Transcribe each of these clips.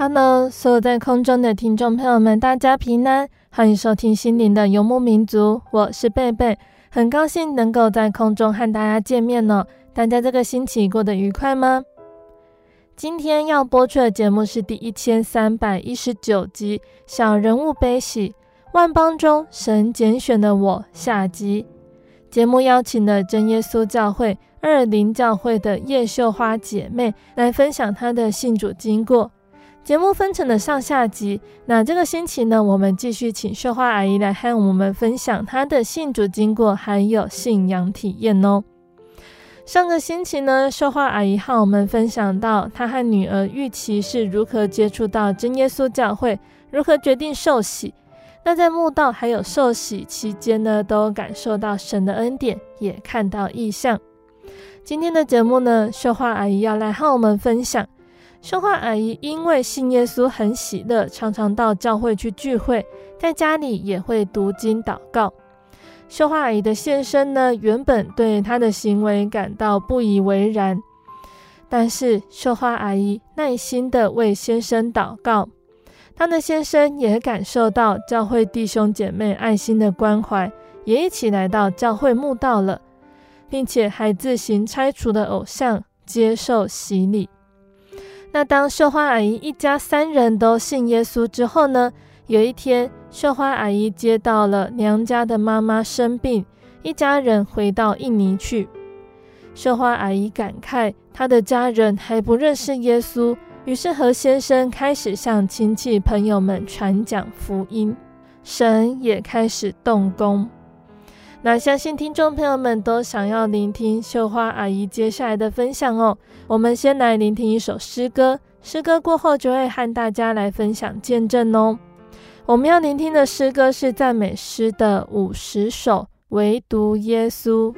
Hello， 所有在空中的听众朋友们，大家平安，欢迎收听心灵的游牧民族，我是贝贝，很高兴能够在空中和大家见面哦。大家这个星期过得愉快吗？今天要播出的节目是第1319集《小人物悲喜，万邦中神拣选的我》下集。节目邀请了真耶稣教会2020教会的叶秀花姐妹来分享她的信主经过。节目分成了上下集，那这个星期呢，我们继续请秀花阿姨来和我们分享她的信主经过还有信仰体验哦。上个星期呢，秀花阿姨和我们分享到她和女儿玉琪是如何接触到真耶稣教会，如何决定受洗。那在慕道还有受洗期间呢，都感受到神的恩典，也看到异象。今天的节目呢，秀花阿姨要来和我们分享秀花阿姨因为信耶稣很喜乐，常常到教会去聚会，在家里也会读经祷告。秀花阿姨的先生呢，原本对她的行为感到不以为然，但是秀花阿姨耐心地为先生祷告，她的先生也感受到教会弟兄姐妹爱心的关怀，也一起来到教会慕道了，并且还自行拆除了偶像，接受洗礼。那当秀花阿姨一家3人都信耶稣之后呢，有一天秀花阿姨接到了娘家的妈妈生病，一家人回到印尼去。秀花阿姨感慨她的家人还不认识耶稣，于是和先生开始向亲戚朋友们传讲福音，神也开始动工。那相信听众朋友们都想要聆听秀花阿姨接下来的分享哦。我们先来聆听一首诗歌，诗歌过后就会和大家来分享见证哦。我们要聆听的诗歌是赞美诗的50首，唯独耶稣。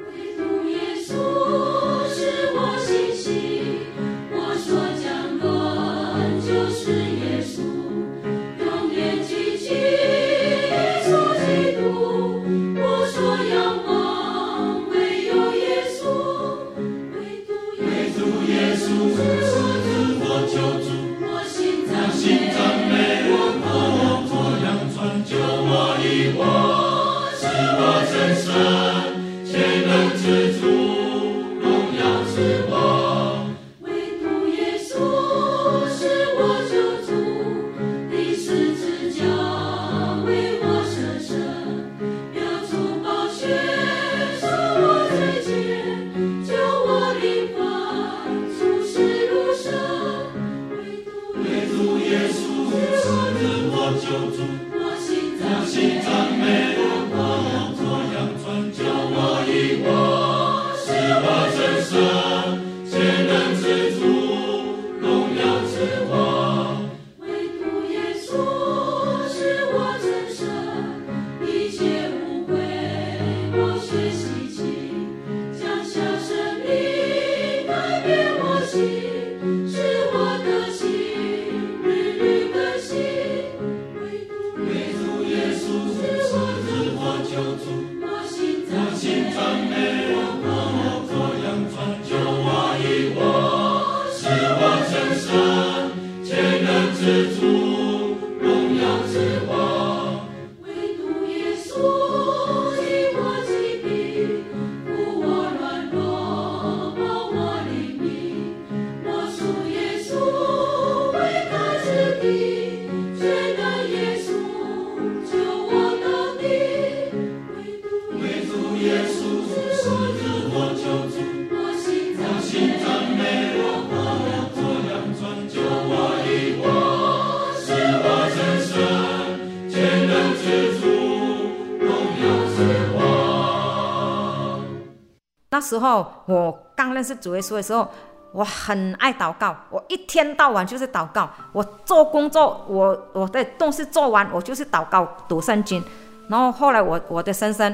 时候我刚认识主耶稣的时候，我很爱祷告，我一天到晚就是祷告，我做工作，我的东西做完我就是祷告读圣经。然后后来我的先生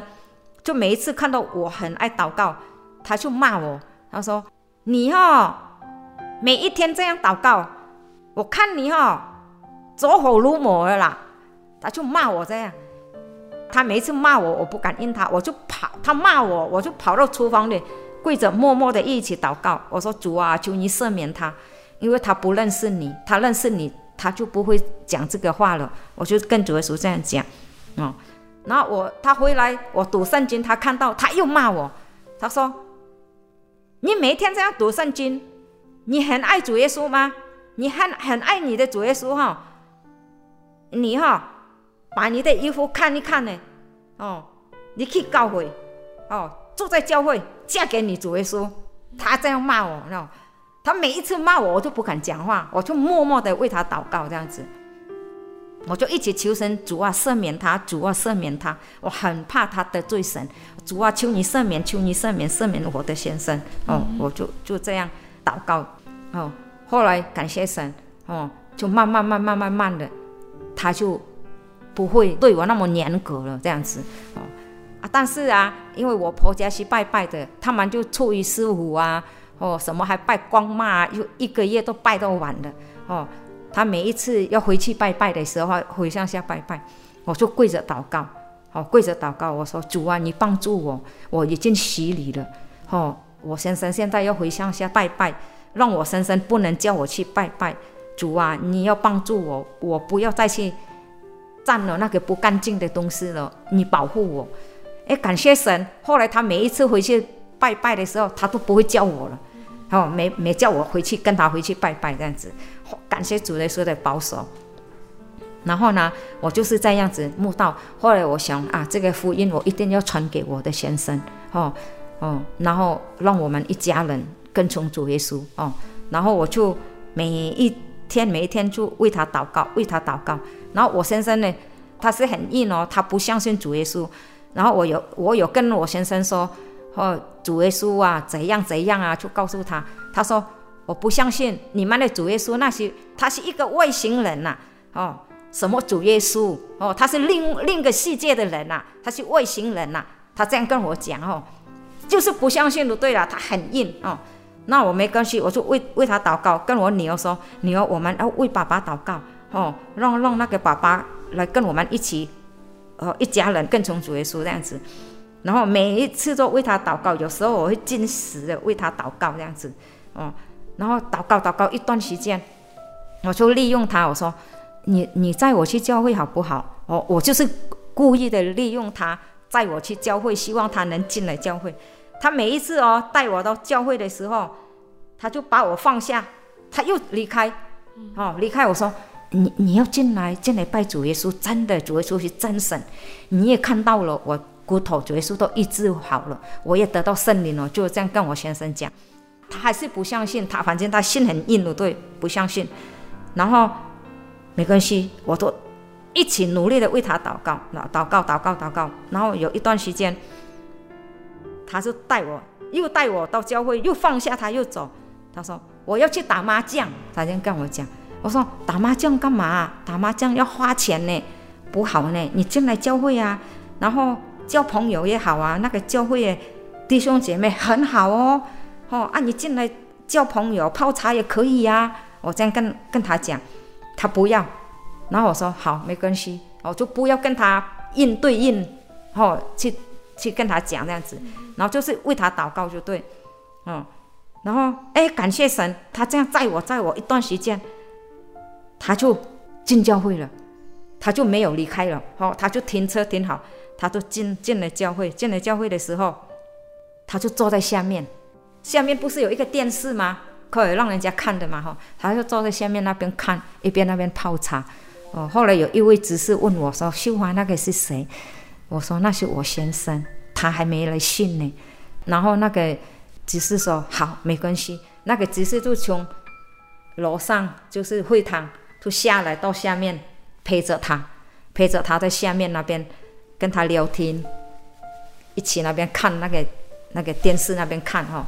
就每一次看到我很爱祷告，他就骂我，他说你每一天这样祷告，我看你走火入魔了啦。他就骂我这样，他每一次骂我，我不敢应他，我就跑，他骂我我就跑到厨房里跪着默默的一起祷告。我说主啊，求你赦免他，因为他不认识你，他认识你他就不会讲这个话了。我就跟主耶稣这样讲然后他回来我读圣经，他看到他又骂我，他说你每天这样读圣经，你很爱主耶稣吗？你 很爱你的主耶稣你把你的衣服看一看呢你去教会住在教会，嫁给你主耶稣。他这样骂我，他每一次骂我我就不敢讲话，我就默默的为他祷告这样子。我就一起求神，主啊赦免他，主啊赦免他，我很怕他得罪神，主啊求你赦免，求你赦免，赦免我的先生我 就这样祷告后来感谢神就慢慢的他就不会对我那么严格了这样子但是因为我婆家是拜拜的，他们就初一十五什么还拜公妈一个月都拜到晚了他每一次要回去拜拜的时候，回乡下拜拜，我就跪着祷告跪着祷告，我说主啊你帮助我，我已经洗礼了我先生现在要回乡下拜拜，让我先生不能叫我去拜拜，主啊你要帮助我，我不要再去沾了那个不干净的东西了，你保护我感谢神。后来他每一次回去拜拜的时候他都不会叫我了没叫我回去跟他回去拜拜这样子，感谢主耶稣的保守。然后呢我就是这样子慕道，后来我想这个福音我一定要传给我的先生然后让我们一家人跟从主耶稣然后我就每一天就为他祷告为他祷告。然后我先生呢他是很硬他不相信主耶稣，然后我有跟我先生说主耶稣怎样就告诉他，他说我不相信你们的主耶稣，那些他是一个外星人什么主耶稣他是另一个世界的人他是外星人他这样跟我讲就是不相信的。对了，他很硬那我没关系，我就 为他祷告，跟我女儿说，女儿我们要为爸爸祷告让那个爸爸来跟我们一起一家人跟从主耶稣这样子。然后每一次都为他祷告，有时候我会禁食的为他祷告这样子然后祷告一段时间，我就利用他，我说你载我去教会好不好我就是故意的利用他载我去教会，希望他能进来教会。他每一次带我到教会的时候，他就把我放下，他又离开离开。我说你要进来拜主耶稣，真的主耶稣是真神，你也看到了我骨头主耶稣都医治好了，我也得到圣灵了，就这样跟我先生讲。他还是不相信，他反正他心很硬了，对，不相信。然后没关系，我都一起努力的为他祷告。然后有一段时间他就带我到教会，又放下他又走。他说我要去打麻将，他这样跟我讲。我说打麻将干嘛？打麻将要花钱呢，不好呢，你进来教会然后交朋友也好那个教会的弟兄姐妹很好你进来交朋友泡茶也可以我这样 跟他讲。他不要，然后我说好没关系，我就不要跟他硬对硬去跟他讲这样子，然后就是为他祷告就对然后感谢神，他这样载我一段时间，他就进教会了，他就没有离开了他就停车停好，他就进了教会。进了教会的时候，他就坐在下面不是有一个电视吗，可以让人家看的吗他就坐在下面那边看，一边那边泡茶后来有一位执事问我说秀华那个是谁，我说那是我先生，他还没来信呢。然后那个执事说好没关系，那个执事就从楼上就是会堂就下来到下面陪着他在下面那边跟他聊天，一起那边看那个那个电视那边看哈、哦，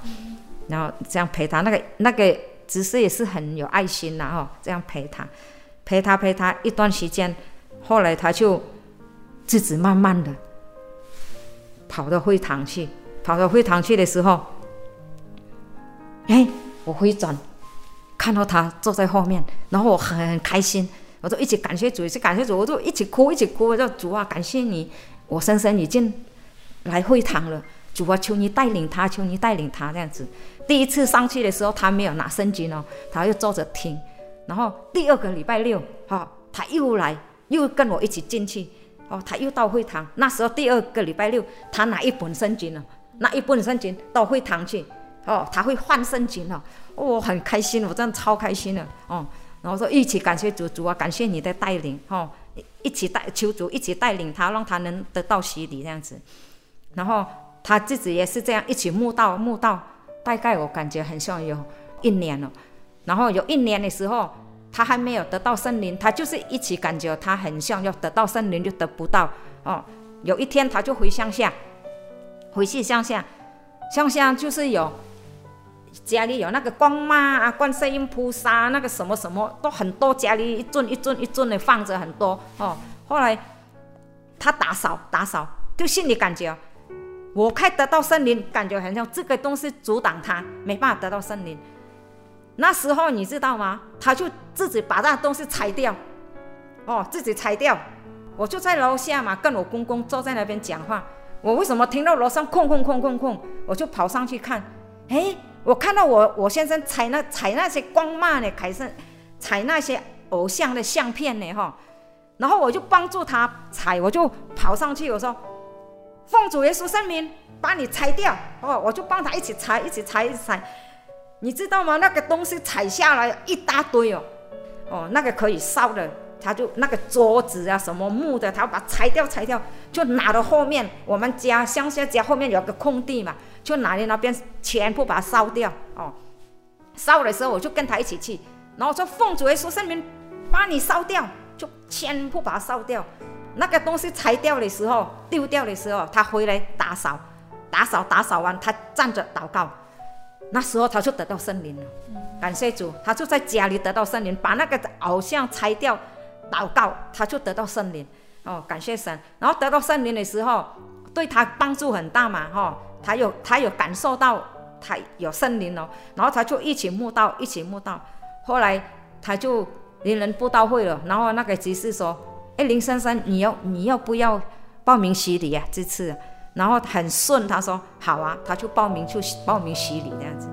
然后这样陪他，那个执事也是很有爱心呐、啊、哈、哦，这样陪他一段时间，后来他就自己慢慢的跑到会堂去的时候，哎，我回转看到他坐在后面，然后我很开心，我就一起感谢主，一起感谢主，我就一起哭，我说主啊，感谢你，我先生已经来会堂了，主啊，求你带领他这样子。第一次上去的时候，他没有拿圣经哦，他又坐着听，然后第二个礼拜六，哦，他又来，又跟我一起进去。哦，他又到会堂，那时候第二个礼拜六，他拿一本圣经了，拿一本圣经到会堂去，哦，他会换圣经了，哦，我很开心，我真的超开心的，哦，然后说一起感谢主啊，感谢你的带领，哦，求主一起带领他，让他能得到洗礼这样子，然后他自己也是这样一起慕道，大概我感觉很像有一年了，然后有一年的时候。他还没有得到圣灵，他就是一起感觉他很像要得到圣灵就得不到、哦、有一天他就回去乡下，就是有家里有那个光妈啊、观世音菩萨那个什么什么都很多，家里一尊的放着很多、哦、后来他打扫，就心里感觉我快得到圣灵，感觉很像这个东西阻挡他，没办法得到圣灵。那时候你知道吗？他就自己把那东西拆掉，哦，自己拆掉。我就在楼下嘛，跟我公公坐在那边讲话。我为什么听到楼上空，我就跑上去看，哎，我看到我先生踩那些光骂呢，踩那些偶像的相片呢，哈、哦。然后我就帮助他踩，我就跑上去，我说：“奉主耶稣圣名，把你拆掉。”哦，我就帮他一起拆。你知道吗？那个东西踩下来一大堆哦，哦，那个可以烧的，他就那个桌子啊，什么木的，他把它裁掉，就拿到后面我们家乡下家后面有个空地嘛，就拿到那边全部把它烧掉哦。烧的时候我就跟他一起去，然后说奉主耶稣圣名把你烧掉，就全部把它烧掉。那个东西裁掉的时候，丢掉的时候，他回来打扫完，他站着祷告。那时候他就得到圣灵了，感谢主，他就在家里得到圣灵，把那个偶像拆掉，祷告，他就得到圣灵，哦，感谢神。然后得到圣灵的时候，对他帮助很大嘛，哈、哦，他有感受到他有圣灵哦，然后他就一起慕道，后来他就灵人布道会了，然后那个执事说，哎，林先生，你要不要报名洗礼啊？这次、啊。然后很顺，他说好啊，他就报名洗礼这样子。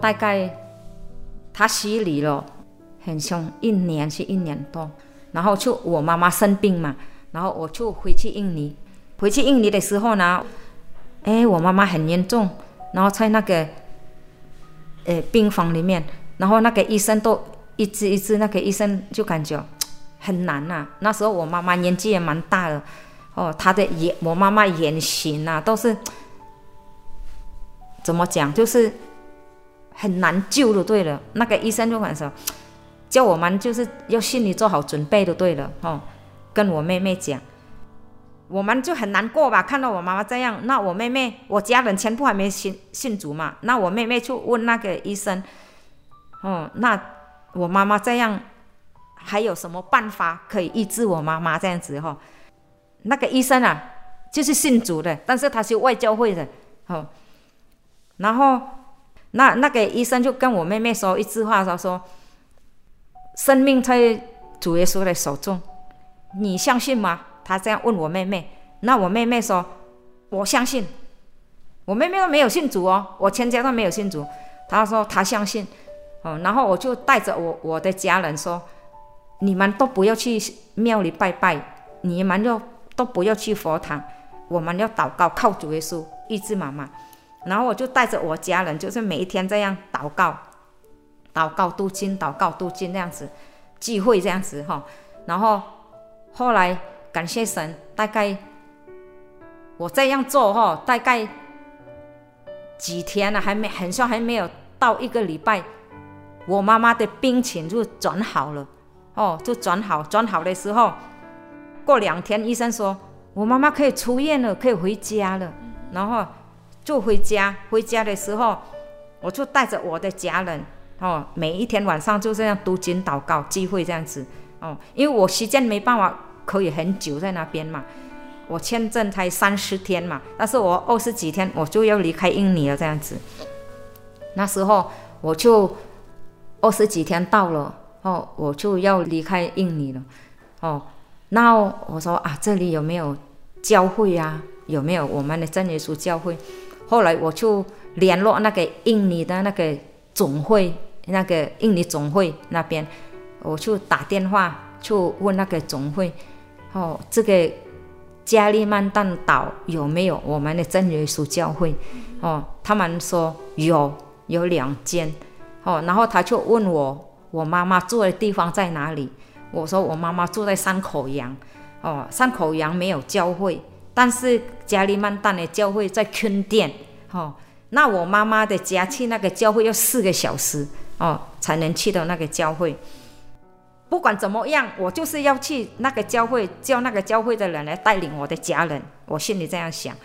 大概他洗礼了很像一年多，然后就我妈妈生病嘛，然后我就回去印尼的时候呢，哎，我妈妈很严重，然后在那个病房里面，然后那个医生都一直那个医生就感觉很难啊，那时候我妈妈年纪也蛮大了哦，她的我妈妈言行啊都是怎么讲，就是很难救的，对了，那个医生就说，叫我们就是要心里做好准备的，对了、哦、跟我妹妹讲，我们就很难过吧，看到我妈妈这样，那我妹妹，我家人全部还没 信主嘛，那我妹妹就问那个医生、哦、那我妈妈这样还有什么办法可以医治我妈妈这样子、哦、那个医生啊就是信主的，但是他是外教会的、哦、然后那个医生就跟我妹妹说一句话，他说生命在主耶稣的手中，你相信吗？他这样问我妹妹，那我妹妹说我相信，我妹妹都没有信主哦，我全家都没有信主，他说他相信、哦、然后我就带着我的家人说，你们都不要去庙里拜拜，你们都不要去佛堂，我们要祷告，靠主耶稣医治妈妈。然后我就带着我家人，就是每一天这样祷告，祷告读经这样子，聚会这样子哈。然后后来感谢神，大概我这样做哈，大概几天了，还没有到一个礼拜，我妈妈的病情就转好了哦，就转好的时候，过2天医生说我妈妈可以出院了，可以回家了。然后就回家的时候，我就带着我的家人哦，每一天晚上就这样读经祷告聚会这样子哦，因为我时间没办法可以很久在那边嘛，我签证才30天嘛，但是我20几天我就要离开印尼了这样子。那时候我就20几天到了哦，我就要离开印尼了哦。那我说啊，这里有没有教会啊？有没有我们的真耶稣教会？后来我就联络那个印尼的那个总会，那个印尼总会那边，我就打电话去问那个总会，哦，这个加利曼丹岛有没有我们的真耶稣教会？哦，他们说有2间，哦，然后他就问我妈妈住的地方在哪里？我说我妈妈住在山口洋，哦，山口洋没有教会，但是加利曼丹的教会在坤甸，哦，那我妈妈的家去那个教会要4个小时哦才能去到那个教会。不管怎么样，我就是要去那个教会，叫那个教会的人来带领我的家人，我心里这样想。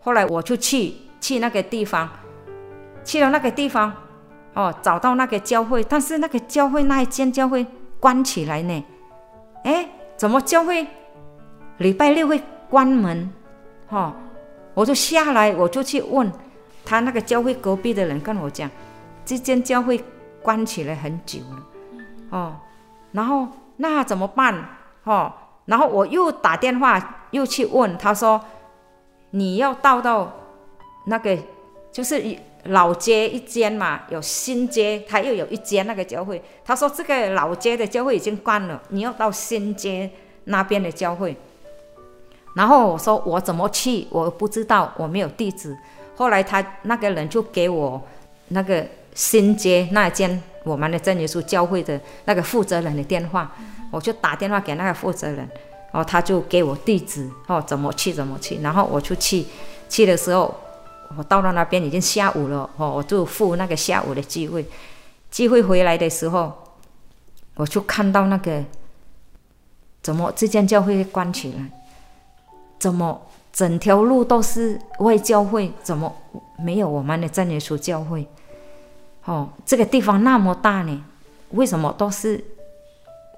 后来我就去那个地方，去了那个地方，哦，找到那个教会，但是那个教会那一间教会关起来呢，哎，怎么教会礼拜六会关门？哦，我就下来，我就去问他那个教会隔壁的人，跟我讲，这间教会关起来很久了，哦，然后那怎么办？哦，然后我又打电话又去问，他说你要到那个就是老街一间嘛，有新街，他又有一间那个教会。他说这个老街的教会已经关了，你要到新街那边的教会。然后我说我怎么去？我不知道，我没有地址。后来他那个人就给我那个新街那间我们的真耶稣教会的那个负责人的电话，我就打电话给那个负责人，哦，他就给我地址，哦，怎么去。然后我就去的时候，我到了那边已经下午了，哦，我就赴那个下午的聚会回来的时候，我就看到那个怎么这间教会关起来，怎么整条路都是外教会，怎么没有我们的真耶稣教会？哦，这个地方那么大呢，为什么都是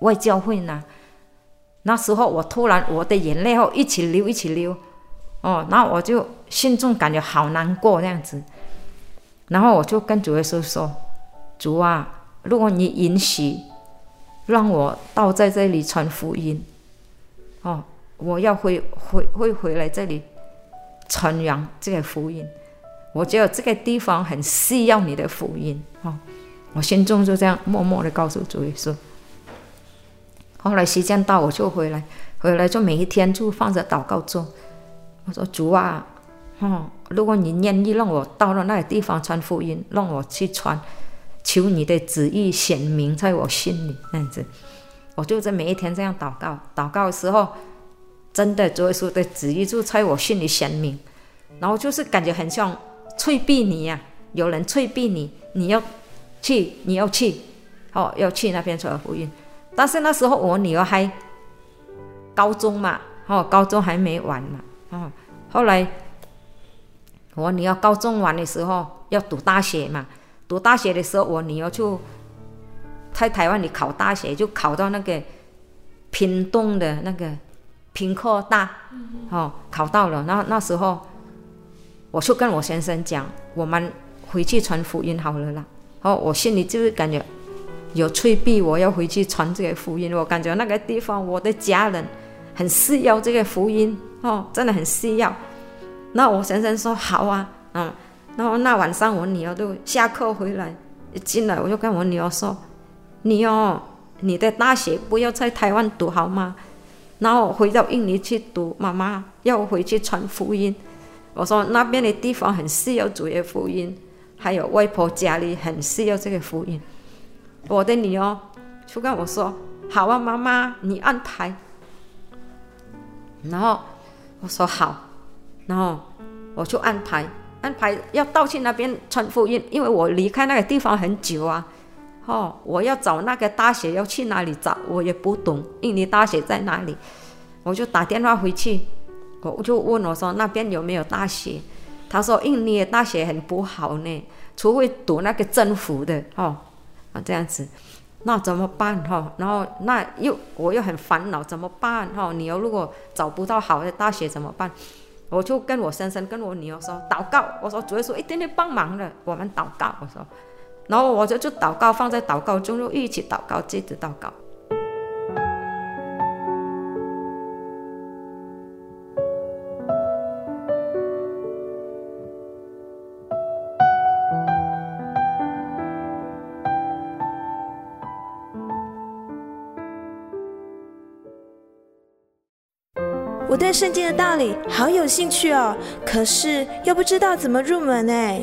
外教会呢？那时候我突然我的眼泪后一起流，哦，那我就心中感觉好难过这样子。然后我就跟主耶稣说：“主啊，如果你允许，让我到在这里传福音，哦，我要回来这里传扬这个福音。我觉得这个地方很需要你的福音。”哦，我心中就这样默默的告诉主耶稣。后来时间到，我就回来就每一天就放着祷告钟。我说：“主啊，哦，如果你愿意让我到了那个地方传福音，让我去传，求你的旨意显明在我心里。”这样子，我就在每一天这样祷告。祷告的时候，真的主耶稣的旨意就在我心里显明，然后就是感觉很像催逼你啊，有人催逼你，你要去，哦，要去那边传福音。但是那时候我女儿还高中嘛，哦，高中还没完嘛，哦，后来我女儿高中完的时候要读大学嘛，读大学的时候我女儿就在台湾里考大学，就考到那个屏东的那个屏科大，哦，考到了。那时候我就跟我先生讲，我们回去传福音好了啦。哦，我心里就是感觉有催逼我要回去传这个福音，我感觉那个地方我的家人很需要这个福音，哦，真的很需要。那我先生说好啊，嗯，然后那晚上我女儿就下课回来，一进来我就跟我女儿说：“女儿，你的大学不要在台湾读好吗？然后回到印尼去读，妈妈要回去传福音。我说那边的地方很需要主耶福音，还有外婆家里很需要这个福音。我的女儿就跟我说，好啊妈妈，你安排。然后我说好，然后我就安排要到去那边传福音，因为我离开那个地方很久啊。我要找那个大学要去哪里找，我也不懂印尼大学在哪里。我就打电话回去，我就问我说那边有没有大学。他说印尼的大学很不好呢，除非读那个政府的这样子。那怎么办然后我又很烦恼，怎么办你又如果找不到好的大学怎么办？我就跟我先生跟我女儿说祷告，我说主耶稣一定会帮忙的，我们祷告。我说然后我就祷告，放在祷告中就一起祷告，接着祷告。我对圣经的道理好有兴趣哦，可是又不知道怎么入门哎。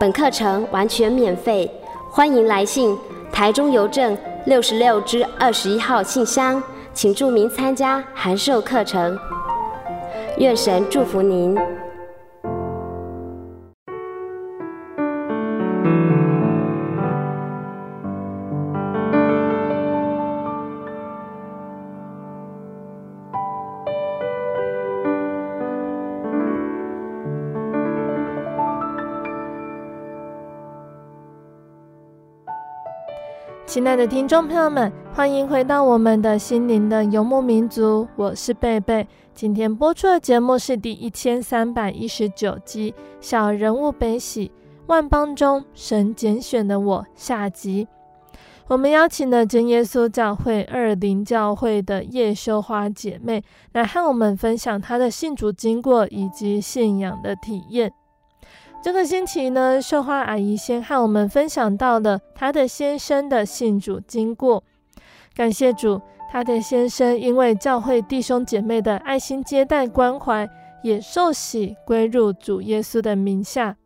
本课程完全免费，欢迎来信台中邮政66-21号信箱，请注明参加函授课程。愿神祝福您。亲爱的听众朋友们，欢迎回到我们的心灵的游牧民族，我是贝贝。今天播出的节目是第1319集《小人物悲喜，万邦中神拣选的我》下集。我们邀请了真耶稣教会20教会的叶修花姐妹来和我们分享她的信主经过以及信仰的体验。这个星期呢，秀花阿姨先和我们分享到了她的先生的信主经过。感谢主，她的先生因为教会弟兄姐妹的爱心接待关怀，也受洗归入主耶稣的名下。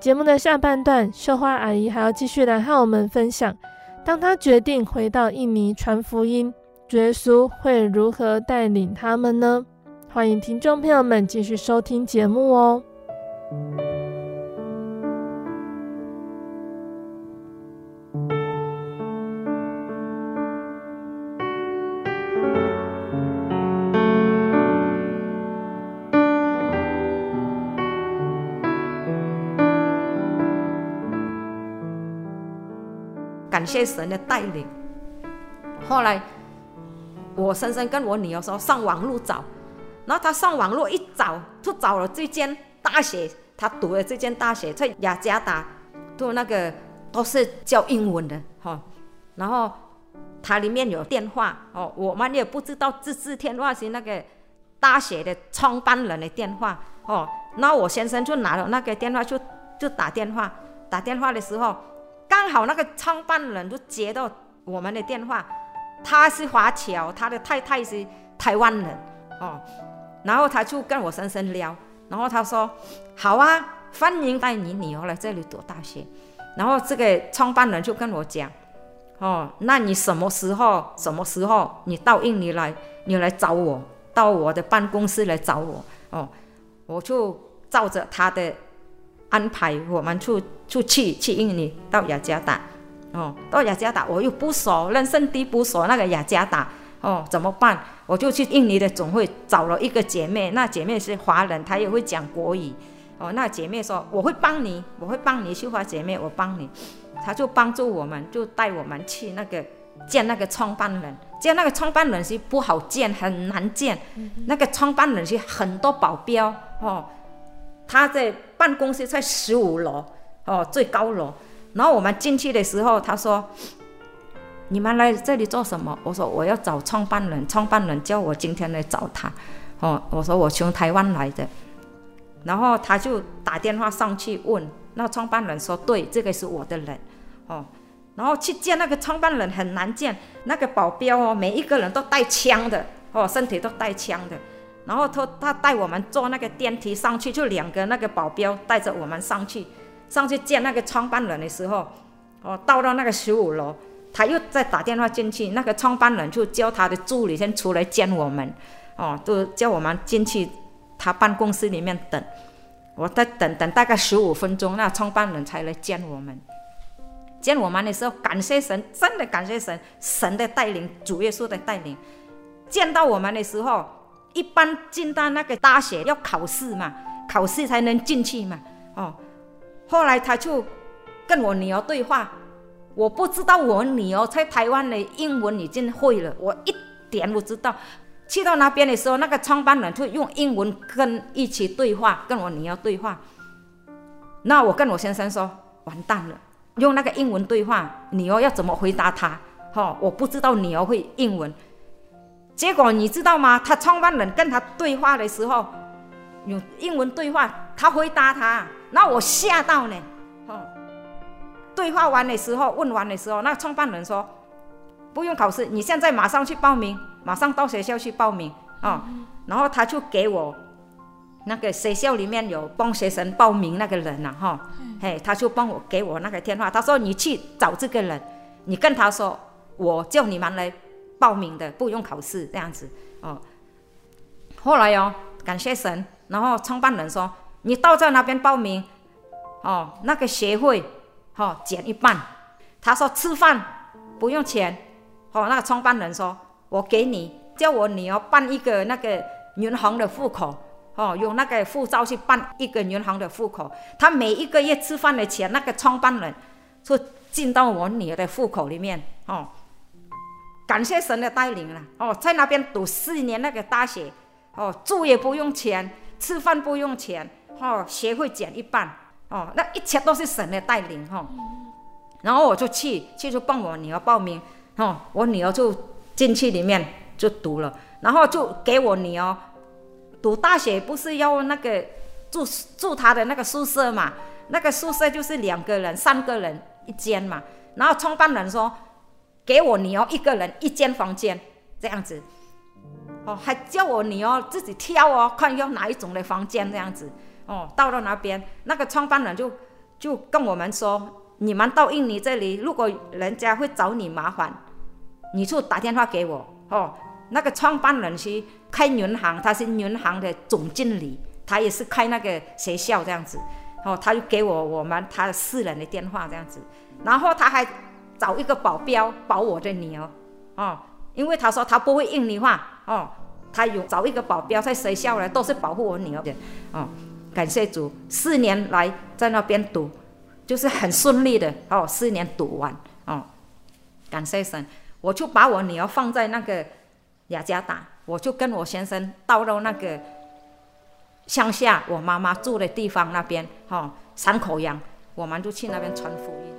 节目的下半段，秀花阿姨还要继续来和我们分享，当她决定回到印尼传福音，主耶稣会如何带领他们呢？欢迎听众朋友们继续收听节目哦。感谢神的带领。后来我先生跟我女儿说上网路找，然后他上网路一找就找了这间大学，他读了这间大学在雅加达，读那个都是教英文的然后他里面有电话我们也不知道这支电话是那个大学的创办人的电话然后我先生就拿了那个电话 就打电话的时候，刚好那个创办人就接到我们的电话，他是华侨，他的太太是台湾人然后他就跟我先生聊，然后他说好啊，欢迎带你女儿来这里读大学。然后这个创办人就跟我讲那你什么时候你到印尼来，你来找我，到我的办公室来找我我就照着他的安排，我们去印尼，到雅加达到雅加达我又不熟，人生地不熟那个雅加达怎么办？我就去印尼的总会找了一个姐妹，那姐妹是华人，她也会讲国语那姐妹说我会帮你，秀花姐妹我帮你，她就帮助我们，就带我们去那个见那个创办人叫那个创办人是不好见，很难见。那个创办人是很多保镖哦，他在办公室在15楼哦，最高楼。然后我们进去的时候，他说：“你们来这里做什么？”我说：“我要找创办人，创办人叫我今天来找他。”哦，我说我从台湾来的。然后他就打电话上去问，那创办人说：“对，这个是我的人。”哦。然后去见那个创办人很难见，那个保镖哦，每一个人都带枪的哦，身体都带枪的。然后他带我们坐那个电梯上去，就两个那个保镖带着我们上去，上去见那个创办人的时候，哦，到了那个15楼，他又再打电话进去，那个创办人就叫他的助理先出来见我们，哦，就叫我们进去他办公室里面等。我在等大概15分钟，那创办人才来见我们。见我们的时候，感谢神，真的感谢神，神的带领，主耶稣的带领。见到我们的时候，一般进到那个大学要考试嘛，考试才能进去嘛。哦，后来他就跟我女儿对话，我不知道我女儿在台湾的英文已经会了，我一点不知道。去到那边的时候，那个创办人就用英文跟一起对话，跟我女儿对话。那我跟我先生说，完蛋了。用那个英文对话，女儿要怎么回答他？哦，我不知道女儿会英文。结果你知道吗？他创办人跟他对话的时候，用英文对话，他回答他，那我吓到呢。哦，对话完的时候，问完的时候，那创办人说，不用考试，你现在马上去报名，马上到学校去报名啊。哦，然后他就给我。那个学校里面有帮学生报名那个人呐，啊，他就帮我给我那个电话，他说你去找这个人，你跟他说我叫你们来报名的，不用考试这样子哦。后来哦，感谢神，然后创办人说你到这那边报名哦，那个学会哦减一半，他说吃饭不用钱哦，那个创办人说我给你，叫我女儿办一个那个银行的户口。哦，用那个护照去办一个银行的户口，他每一个月吃饭的钱，那个创办人就进到我女儿的户口里面。哦，感谢神的带领了。哦，在那边读4年那个大学，哦，住也不用钱，吃饭不用钱，哦，学费减一半，哦，那一切都是神的带领。哦，然后我就去就帮我女儿报名。哦，我女儿就进去里面就读了，然后就给我女儿。读大学不是要那个住他的那个宿舍嘛？那个宿舍就是2个人、3个人一间嘛。然后创办人说，给我女儿一个人一间房间这样子，哦，还叫我女儿自己挑哦，看要哪一种的房间这样子。哦，到了那边，那个创办人就跟我们说，你们到印尼这里，如果人家会找你麻烦，你就打电话给我哦。那个创办人是开银行，他是银行的总经理，他也是开那个学校这样子。哦，他就给我们他私人的电话这样子，然后他还找一个保镖保我的女儿。哦，因为他说他不会印尼话。哦，他有找一个保镖在学校来都是保护我女儿的。哦，感谢主，4年来在那边读，就是很顺利的。哦，4年读完。哦，感谢神，我就把我女儿放在那个。雅加达，我就跟我先生到那个乡下，我妈妈住的地方那边，哦，山口洋，我们就去那边传福音。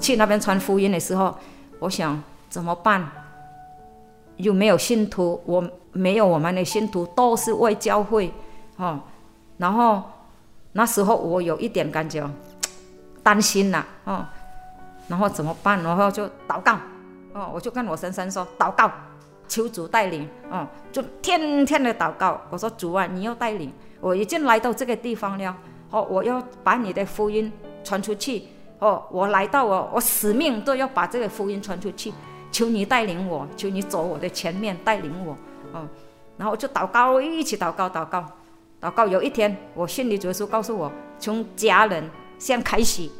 去那边传福音的时候，我想怎么办？有没有信徒？我没有，我们的信徒都是外教会。哦，然后那时候我有一点感觉，担心啦、哦，然后怎么办？然后就祷告，哦，我就跟我先生说祷告，求主带领，哦，就天天的祷告。我说主啊，你要带领，我已经来到这个地方了，哦，我要把你的福音传出去，哦，我来到我使命都要把这个福音传出去，求你带领我，求你走我的前面带领我，哦，然后就祷告，一起祷告。有一天，我心里主耶稣告诉我，从家人先开始，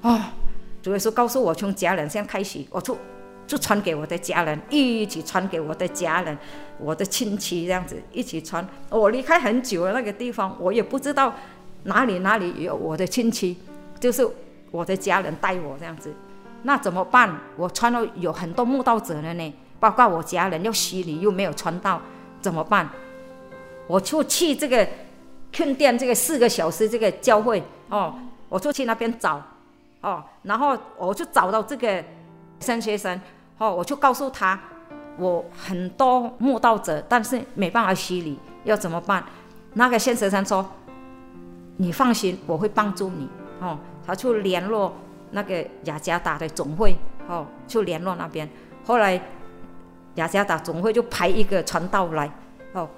哦，主耶稣告诉我从家人先开始，我就传给我的家人，一起传给我的家人，我的亲戚这样子一起传。我离开很久的那个地方，我也不知道哪里有我的亲戚，就是我的家人带我这样子。那怎么办？我传到有很多慕道者了呢，包括我家人又洗礼又没有传到，怎么办？我就去这个训练这个4个小时这个教会哦，我就去那边找哦，然后我就找到这个学生哦，我就告诉他我很多慕道者，但是没办法洗礼，要怎么办？那个先生说：“你放心，我会帮助你哦。”他就联络那个雅加达的总会哦，就联络那边。后来雅加达总会就派一个传道来哦。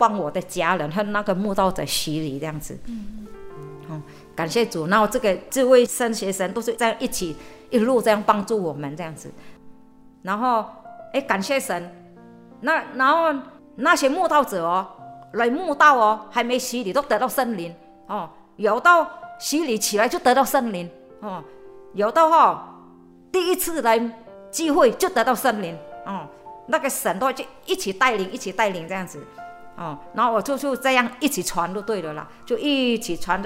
帮我的家人和那个慕道者洗礼这样子，哦，感谢主。然后这位神学生都是在一起一路这样帮助我们这样子，然后哎感谢神。然后那些慕道者哦来慕道哦，还没洗礼都得到圣灵哦，有到洗礼起来就得到圣灵哦，有到哦第一次来聚会就得到圣灵哦，那个神都就一起带领这样子。哦，然后我就这样一起传就对了啦，就一起传。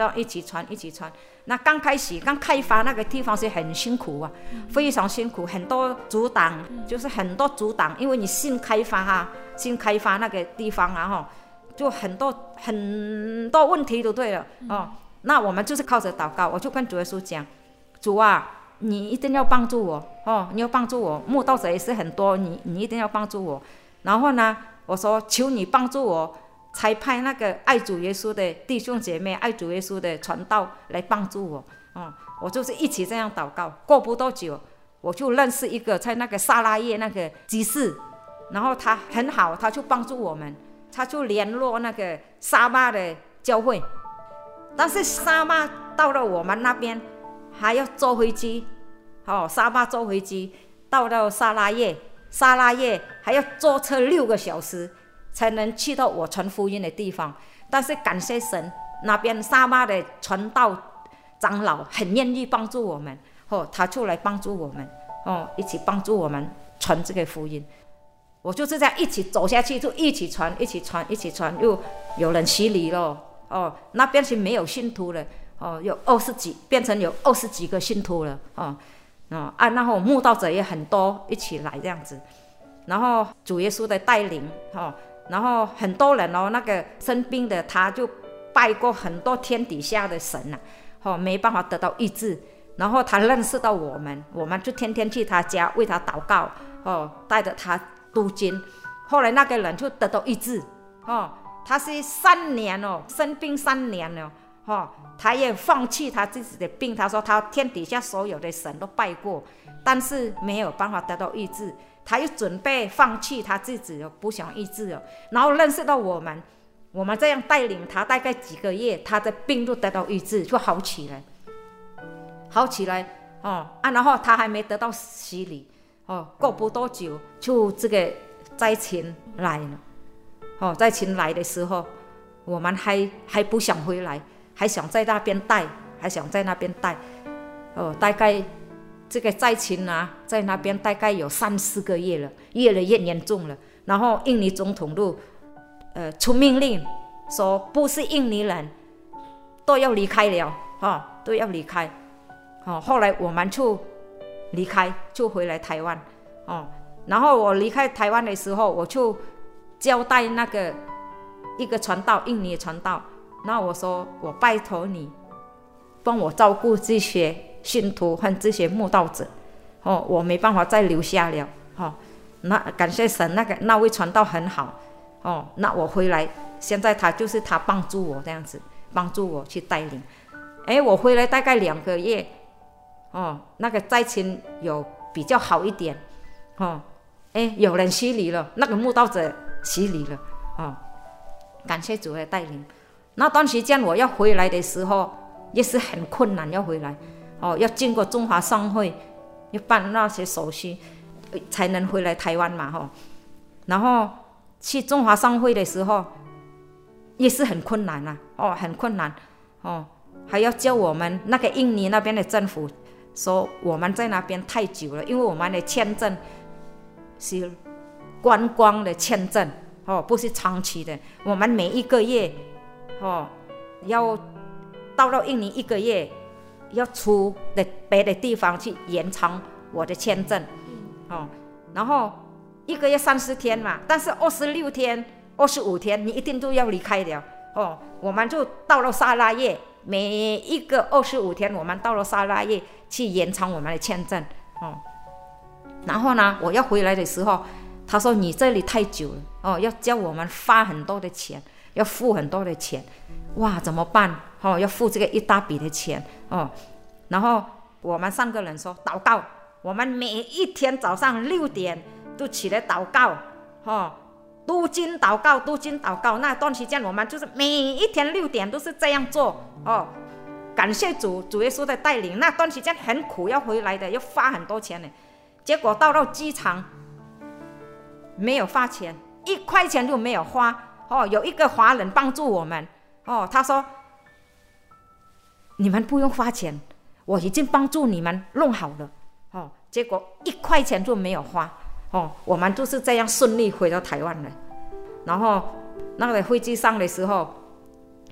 那刚开始刚开发那个地方是很辛苦啊，非常辛苦，很多阻挡，就是很多阻挡，因为你新开发那个地方啊，哦，就很多问题就对了哦。那我们就是靠着祷告，我就跟主耶稣讲，主啊，你一定要帮助我哦，你要帮助我，慕道者也是很多，你一定要帮助我。然后呢？我说求你帮助我，才派那个爱主耶稣的弟兄姐妹、爱主耶稣的传道来帮助我。嗯，我就是一起这样祷告。过不多久，我就认识一个在那个撒拉耶那个集市，然后他很好，他就帮助我们，他就联络那个沙巴的教会。但是沙巴到了我们那边，还要坐飞机，哦，沙巴坐飞机到撒拉耶还要坐车6个小时才能去到我传福音的地方。但是感谢神，那边沙巴的传道长老很愿意帮助我们，哦，他就来帮助我们，哦，一起帮助我们传这个福音。我就是这样一起走下去，就一起传，又有人洗礼了，哦，那边是没有信徒了，哦，有变成有二十几个信徒了，哦。啊，然后慕道者也很多，一起来这样子，然后主耶稣的带领，哦，然后很多人哦，那个生病的他就拜过很多天底下的神呐，啊，哦，没办法得到医治，然后他认识到我们，我们就天天去他家为他祷告，哦，带着他读经，后来那个人就得到医治，哦，他是3年哦，生病3年了。哦，他也放弃他自己的病，他说他天底下所有的神都拜过，但是没有办法得到医治，他又准备放弃他自己，不想医治了。然后认识到我们这样带领他，大概几个月，他的病就得到医治，就好起来哦啊！然后他还没得到洗礼哦，过不多久就这个灾情来了。哦，灾情来的时候，我们还不想回来。还想在那边待，哦，大概这个灾情啊，在那边大概有3-4个月了，越来越严重了。然后印尼总统就出命令说，不是印尼人都要离开了，哦，都要离开。哦，后来我们就离开，就回来台湾。哦，然后我离开台湾的时候，我就交代那个一个传道，印尼传道。那我说，我拜托你帮我照顾这些信徒和这些慕道者，哦，我没办法再留下了，哦，那感谢神，那位传道很好，哦，那我回来，现在他帮助我这样子，帮助我去带领。哎，我回来大概2个月，哦，那个灾情有比较好一点，哦，哎，有人洗礼了，那个慕道者洗礼了，哦，感谢主的带领。那段时间我要回来的时候也是很困难，要回来，哦，要经过中华商会，要办那些手续，才能回来台湾嘛，哦，然后去中华商会的时候也是很困难啊，哦，很困难，哦，还要叫我们那个印尼那边的政府说我们在那边太久了，因为我们的签证是观光的签证，哦，不是长期的，我们每一个月，哦，要到印尼一个月要出的别的地方去延长我的签证，哦，然后一个月30天嘛，但是26天25天你一定都要离开了，哦，我们就到了沙拉越，每一个25天我们到了沙拉越去延长我们的签证，哦，然后呢我要回来的时候他说你这里太久了，哦，要叫我们花很多的钱，要付很多的钱，哇，怎么办，哦，要付这个一大笔的钱，哦，然后我们三个人说祷告，我们每一天早上6点都起来祷告，哦，读经祷告，读经祷告，那段时间我们就是每一天6点都是这样做，哦，感谢主，主耶稣的带领。那段时间很苦，要回来的，要花很多钱的，结果到了机场没有花钱，1块钱都没有花，哦，有一个华人帮助我们，哦，他说你们不用花钱，我已经帮助你们弄好了，哦，结果1块钱都没有花，哦，我们就是这样顺利回到台湾了。然后那个飞机上的时候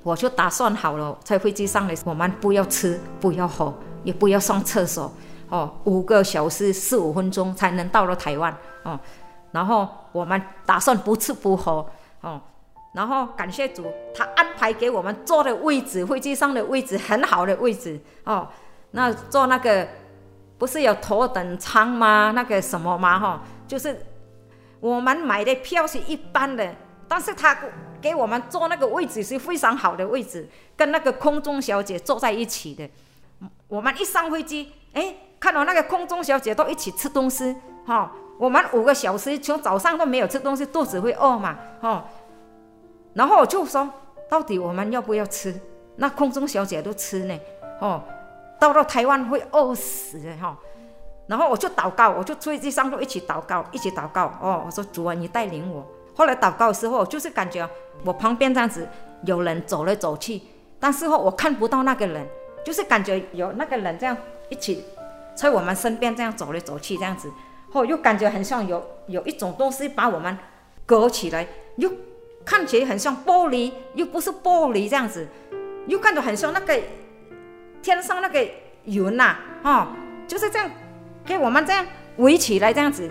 我就打算好了，在飞机上的时候我们不要吃不要喝也不要上厕所，哦，5个小时45分钟才能到了台湾，哦，然后我们打算不吃不喝，哦，然后感谢主他安排给我们坐的位置，飞机上的位置很好的位置，哦，那坐那个不是有头等舱吗，那个什么吗，哦，就是我们买的票是一般的，但是他给我们坐那个位置是非常好的位置，跟那个空中小姐坐在一起的。我们一上飞机，哎，看到那个空中小姐都一起吃东西，哦，我们5个小时从早上都没有吃东西，肚子会饿嘛，哦，然后我就说到底我们要不要吃，那空中小姐都吃呢，哦，到了台湾会饿死的，哦，然后我就祷告，我就飞机上就一起祷告，哦，我说主啊，你带领我。后来祷告的时候，我就是感觉我旁边这样子有人走来走去，但是我看不到那个人，就是感觉有那个人这样一起在我们身边这样走来走去这样子，后又感觉很像有一种东西把我们隔起来，又看起来很像玻璃，又不是玻璃这样子，又看着很像那个天上那个云啊，哦，就是这样。给我们这样围起来这样子，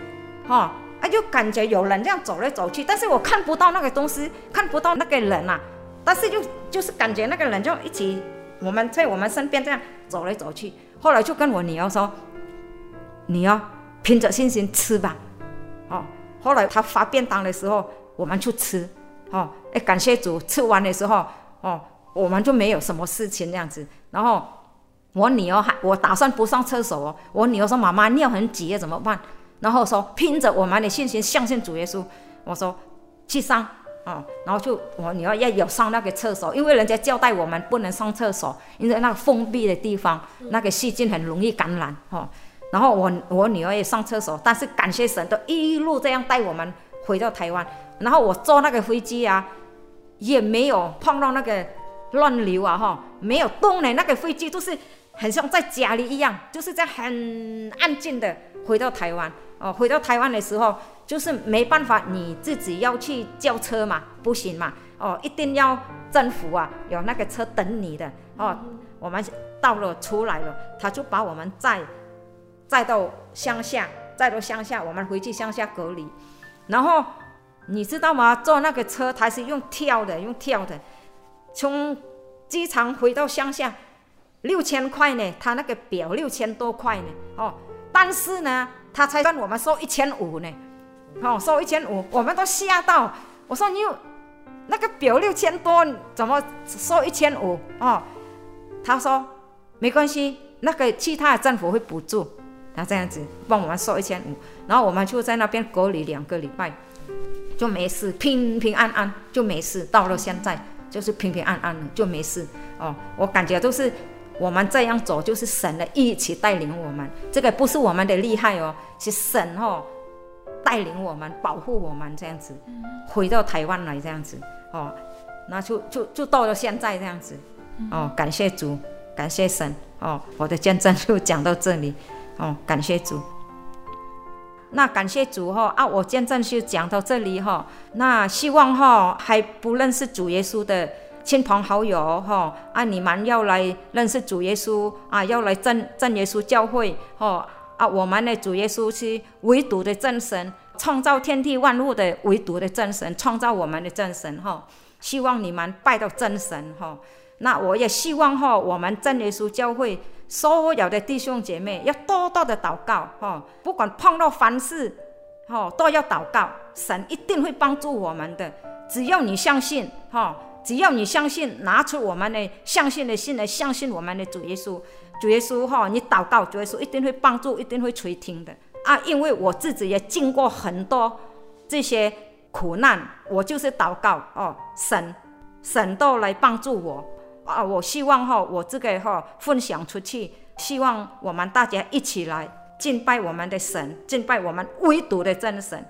哦，啊，就感觉有人这样走来走去，但是我看不到那个东西，看不到那个人啊，但是就是感觉那个人就一起我们在我们身边这样走来走去。后来就跟我女儿说，女儿凭着信心吃吧，哦，后来她发便当的时候我们就吃，哦，哎，感谢主，吃完的时候，哦，我们就没有什么事情这样子。然后我女儿，我打算不上厕所，哦，我女儿说妈妈尿很急怎么办，然后说凭着我们的信心相信主耶稣，我说去上，哦，然后就我女儿也有上那个厕所，因为人家交代我们不能上厕所，因为那个封闭的地方那个细菌很容易感染，哦，然后我女儿也上厕所，但是感谢神都一路这样带我们回到台湾。然后我坐那个飞机啊也没有碰到那个乱流啊，哦，没有动的，那个飞机就是很像在家里一样，就是这样很安静的回到台湾，哦，回到台湾的时候就是没办法，你自己要去叫车嘛，不行嘛，哦，一定要政府啊有那个车等你的，哦，我们到了出来了他就把我们载到乡下，我们回去乡下隔离。然后你知道吗，坐那个车他是用跳的，从机场回到乡下6000块呢，他那个表6000多块呢，哦，但是呢他才跟我们收1500呢，哦，收1500，我们都吓到，我说你那个表6000多怎么收1500，哦，他说没关系，那个其他的战火会补助，他这样子帮我们收1500，然后我们就在那边隔离2个礼拜，就没事，平平安安就没事。到了现在就是平平安安就没事哦。我感觉都是我们这样走，就是神的一起带领我们，这个不是我们的厉害哦，是神哦带领我们保护我们这样子，回到台湾来这样子哦，那就到了现在这样子哦，感谢主，感谢神哦，我的见证就讲到这里哦，感谢主。那感谢主哈啊，我见证就讲到这里哈。那希望哈还不认识主耶稣的亲朋好友哈啊，你们要来认识主耶稣啊，要来真耶稣教会哈啊。我们的主耶稣是唯独的真神，创造天地万物的唯独的真神，创造我们的真神哈。希望你们拜到真神哈。那我也希望哈，我们真耶稣教会所有的弟兄姐妹要多多的祷告哈，不管碰到凡事哈都要祷告，神一定会帮助我们的。只要你相信哈，只要你相信，拿出我们的相信的心来相信我们的主耶稣，主耶稣哈，你祷告，主耶稣一定会帮助，一定会垂听的啊！因为我自己也经过很多这些苦难，我就是祷告哦，神都来帮助我。啊，我希望我这个分享出去，希望我们大家一起来敬拜我们的神，敬拜我们唯独的真神。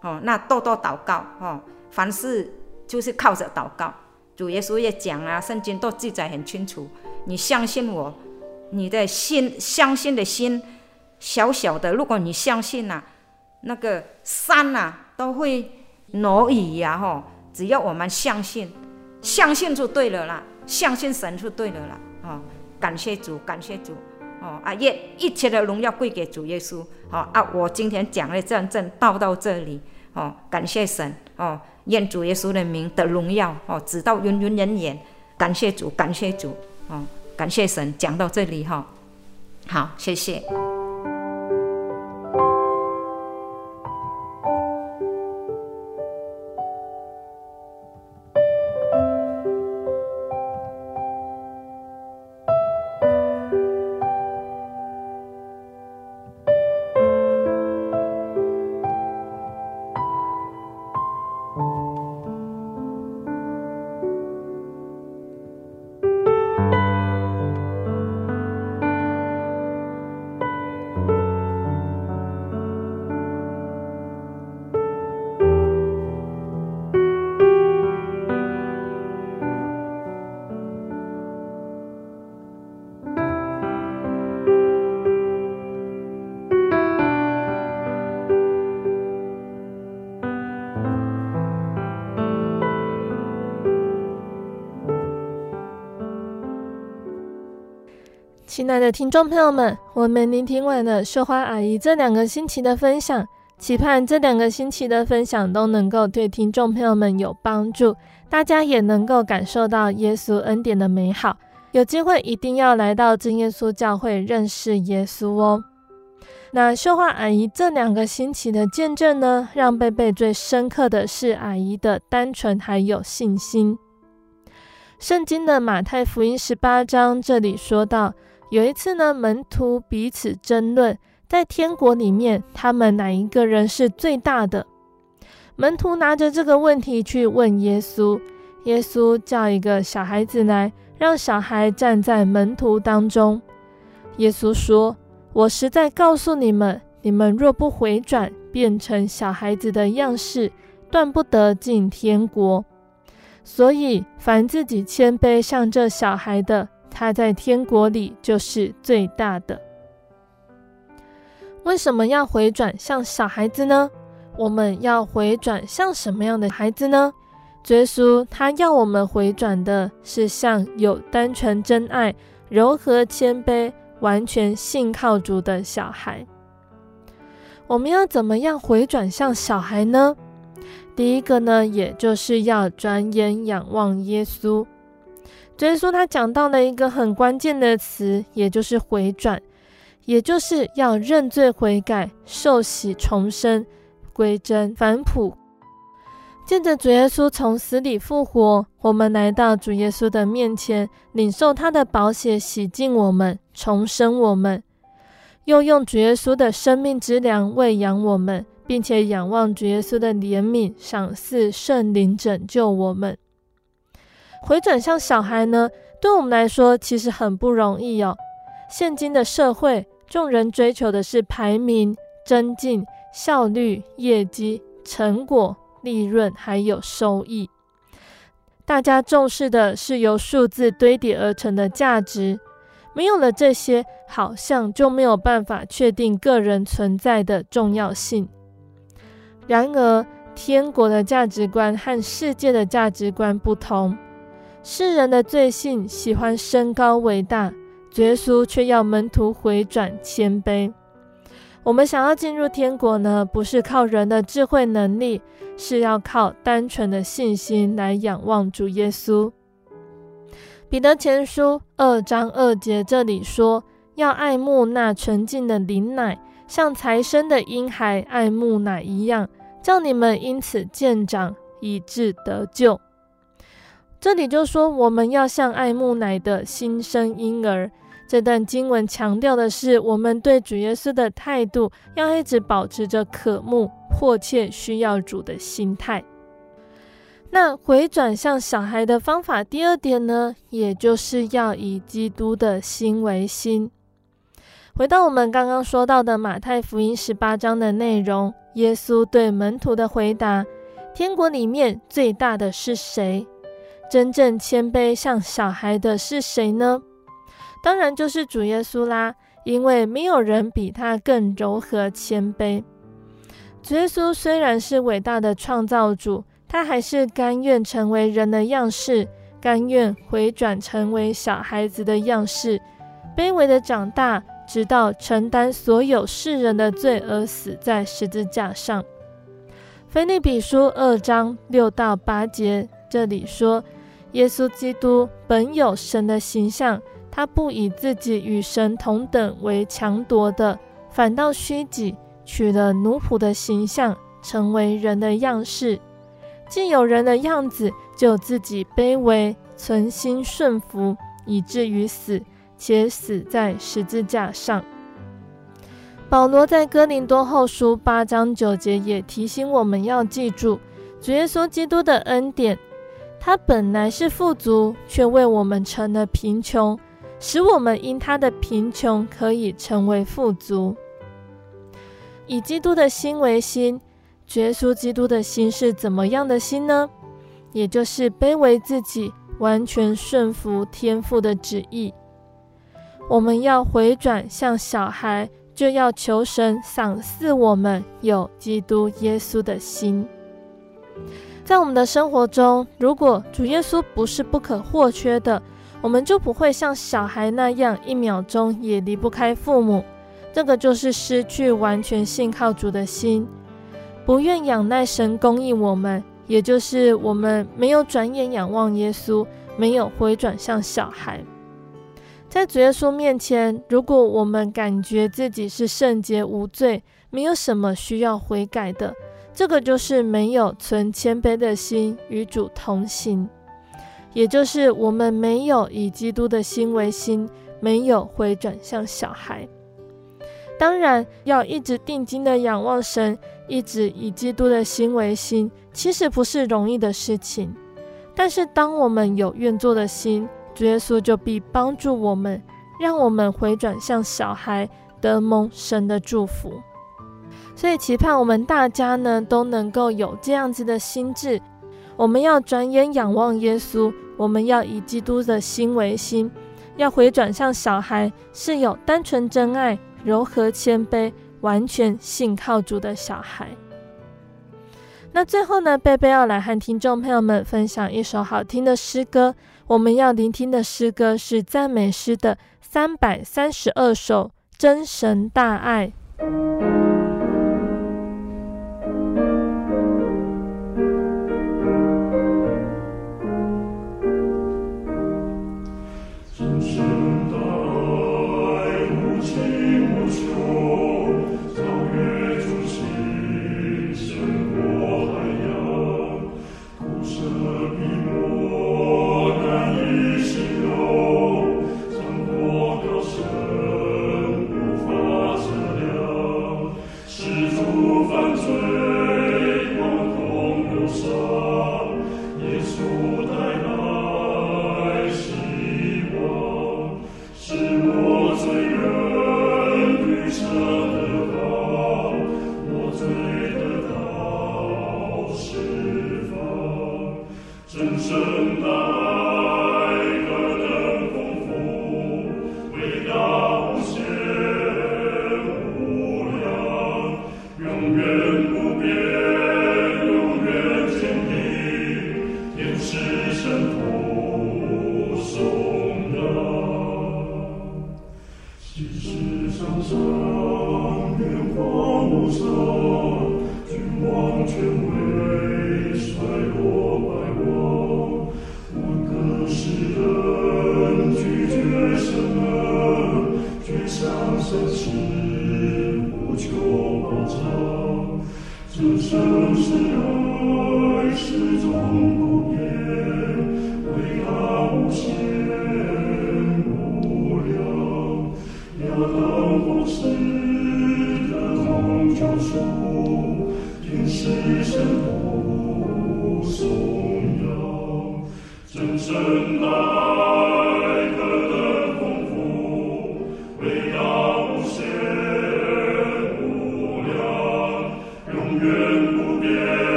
哦，那多多祷告哦，凡事就是靠着祷告。主耶稣也讲啊，圣经都记载很清楚。你相信我，你的心相信的心小小的，如果你相信啊，那个山啊都会挪移呀、啊、哦。只要我们相信，相信就对了啦。相信神就对了啦、哦、感谢主，感谢主、哦啊、也一切的荣耀归给主耶稣、哦啊、我今天讲的见证到这里、哦、感谢神、哦、愿主耶稣的名的荣耀、哦、直到永永远远，感谢主，感谢主、哦、感谢神，讲到这里、哦、好，谢谢。亲爱的听众朋友们，我们聆听完了秀花阿姨这2个星期的分享，期盼这2个星期的分享都能够对听众朋友们有帮助，大家也能够感受到耶稣恩典的美好，有机会一定要来到真耶稣教会认识耶稣哦。那秀花阿姨这2个星期的见证呢，让贝贝最深刻的是阿姨的单纯还有信心。圣经的马太福音18章这里说到，有一次呢，门徒彼此争论，在天国里面，他们哪一个人是最大的？门徒拿着这个问题去问耶稣，耶稣叫一个小孩子来，让小孩站在门徒当中。耶稣说：“我实在告诉你们，你们若不回转，变成小孩子的样式，断不得进天国。所以，凡自己谦卑像这小孩的，他在天国里就是最大的。”为什么要回转像小孩子呢？我们要回转像什么样的孩子呢？耶稣他要我们回转的是像有单纯真爱、柔和谦卑、完全信靠主的小孩。我们要怎么样回转像小孩呢？第一个呢，也就是要转眼仰望耶稣。耶稣他讲到了一个很关键的词，也就是回转，也就是要认罪悔改，受洗重生，归真返璞。借着主耶稣从死里复活，我们来到主耶稣的面前，领受他的宝血洗净我们，重生我们，又用主耶稣的生命之粮喂养我们，并且仰望主耶稣的怜悯，赏赐圣灵拯救我们。回转向小孩呢，对我们来说其实很不容易哦。现今的社会，众人追求的是排名、增进、效率、业绩、成果、利润还有收益，大家重视的是由数字堆叠而成的价值，没有了这些，好像就没有办法确定个人存在的重要性。然而，天国的价值观和世界的价值观不同，世人的罪性喜欢升高伟大，主耶稣却要门徒回转谦卑。我们想要进入天国呢，不是靠人的智慧能力，是要靠单纯的信心来仰望主耶稣。彼得前书2章2节这里说，要爱慕那纯净的灵奶，像才生的婴孩爱慕奶一样，叫你们因此渐长，以致得救。这里就说我们要像爱慕奶的新生婴儿。这段经文强调的是，我们对主耶稣的态度要一直保持着渴慕、迫切需要主的心态。那回转向小孩的方法第二点呢，也就是要以基督的心为心。回到我们刚刚说到的马太福音18章的内容，耶稣对门徒的回答，天国里面最大的是谁？真正谦卑像小孩的是谁呢？当然就是主耶稣啦，因为没有人比他更柔和谦卑。主耶稣虽然是伟大的创造主，他还是甘愿成为人的样式，甘愿回转成为小孩子的样式，卑微的长大，直到承担所有世人的罪而死在十字架上。腓立比书2章6到8节这里说，耶稣基督本有神的形象，他不以自己与神同等为强夺的，反倒虚己，取了奴仆的形象，成为人的样式。既有人的样子，就自己卑微，存心顺服，以至于死，且死在十字架上。保罗在哥林多后书8章9节也提醒我们要记住，主耶稣基督的恩典，他本来是富足，却为我们成了贫穷，使我们因他的贫穷可以成为富足。以基督的心为心，耶稣基督的心是怎么样的心呢？也就是卑微自己，完全顺服天父的旨意。我们要回转像小孩，就要求神赏赐我们有基督耶稣的心。在我们的生活中，如果主耶稣不是不可或缺的，我们就不会像小孩那样一秒钟也离不开父母，这个就是失去完全信靠主的心，不愿仰赖神供应我们，也就是我们没有转眼仰望耶稣，没有回转向小孩。在主耶稣面前，如果我们感觉自己是圣洁无罪，没有什么需要悔改的，这个就是没有存谦卑的心与主同行，也就是我们没有以基督的心为心，没有回转向小孩。当然要一直定睛的仰望神，一直以基督的心为心，其实不是容易的事情，但是当我们有愿做的心，主耶稣就必帮助我们，让我们回转向小孩，得蒙神的祝福。所以期盼我们大家呢，都能够有这样子的心智，我们要转眼仰望耶稣，我们要以基督的心为心，要回转向小孩，是有单纯真爱、柔和谦卑、完全信靠主的小孩。那最后呢，贝贝要来和听众朋友们分享一首好听的诗歌，我们要聆听的诗歌是赞美诗的332首《真神大爱》。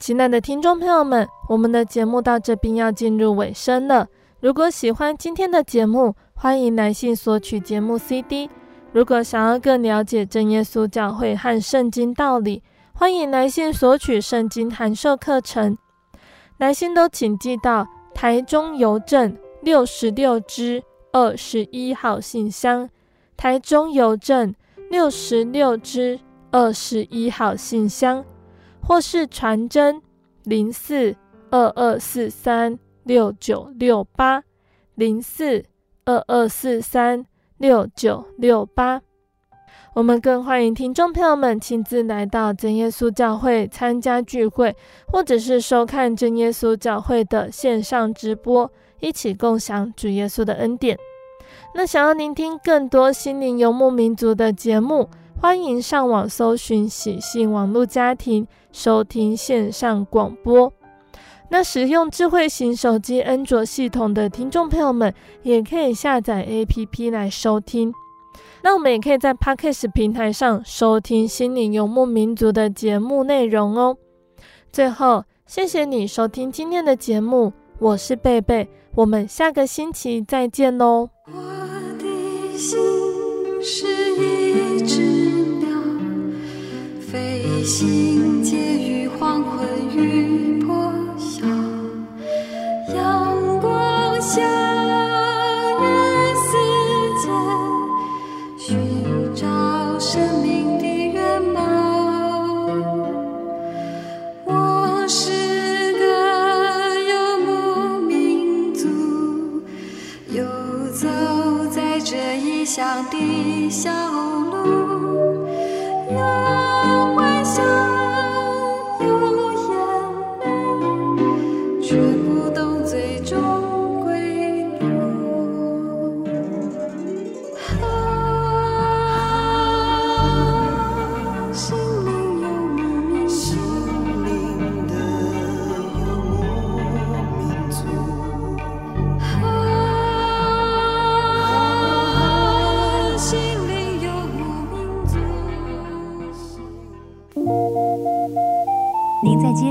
亲爱的听众朋友们，我们的节目到这边要进入尾声了。如果喜欢今天的节目，欢迎来信索取节目 CD。 如果想要更了解真耶稣教会和圣经道理，欢迎来信索取圣经函授课程。来信都请寄到台中邮政66支21号信箱，台中邮政66支21号信箱，或是传真0422436968，0422436968。我们更欢迎听众朋友们亲自来到真耶稣教会参加聚会，或者是收看真耶稣教会的线上直播，一起共享主耶稣的恩典。那想要聆听更多心灵游牧民族的节目，欢迎上网搜寻喜信网络家庭，收听线上广播。那使用智慧型手机安卓系统的听众朋友们，也可以下载 APP 来收听。那我们也可以在 Podcast 平台上收听心灵游牧民族的节目内容哦。最后，谢谢你收听今天的节目，我是贝贝，我们下个星期再见喽。我的心是一只飞行介于黄昏与破晓，阳光下与世间寻找生命的原貌。我是个游牧民族，游走在这异乡的小路，要微笑。您在街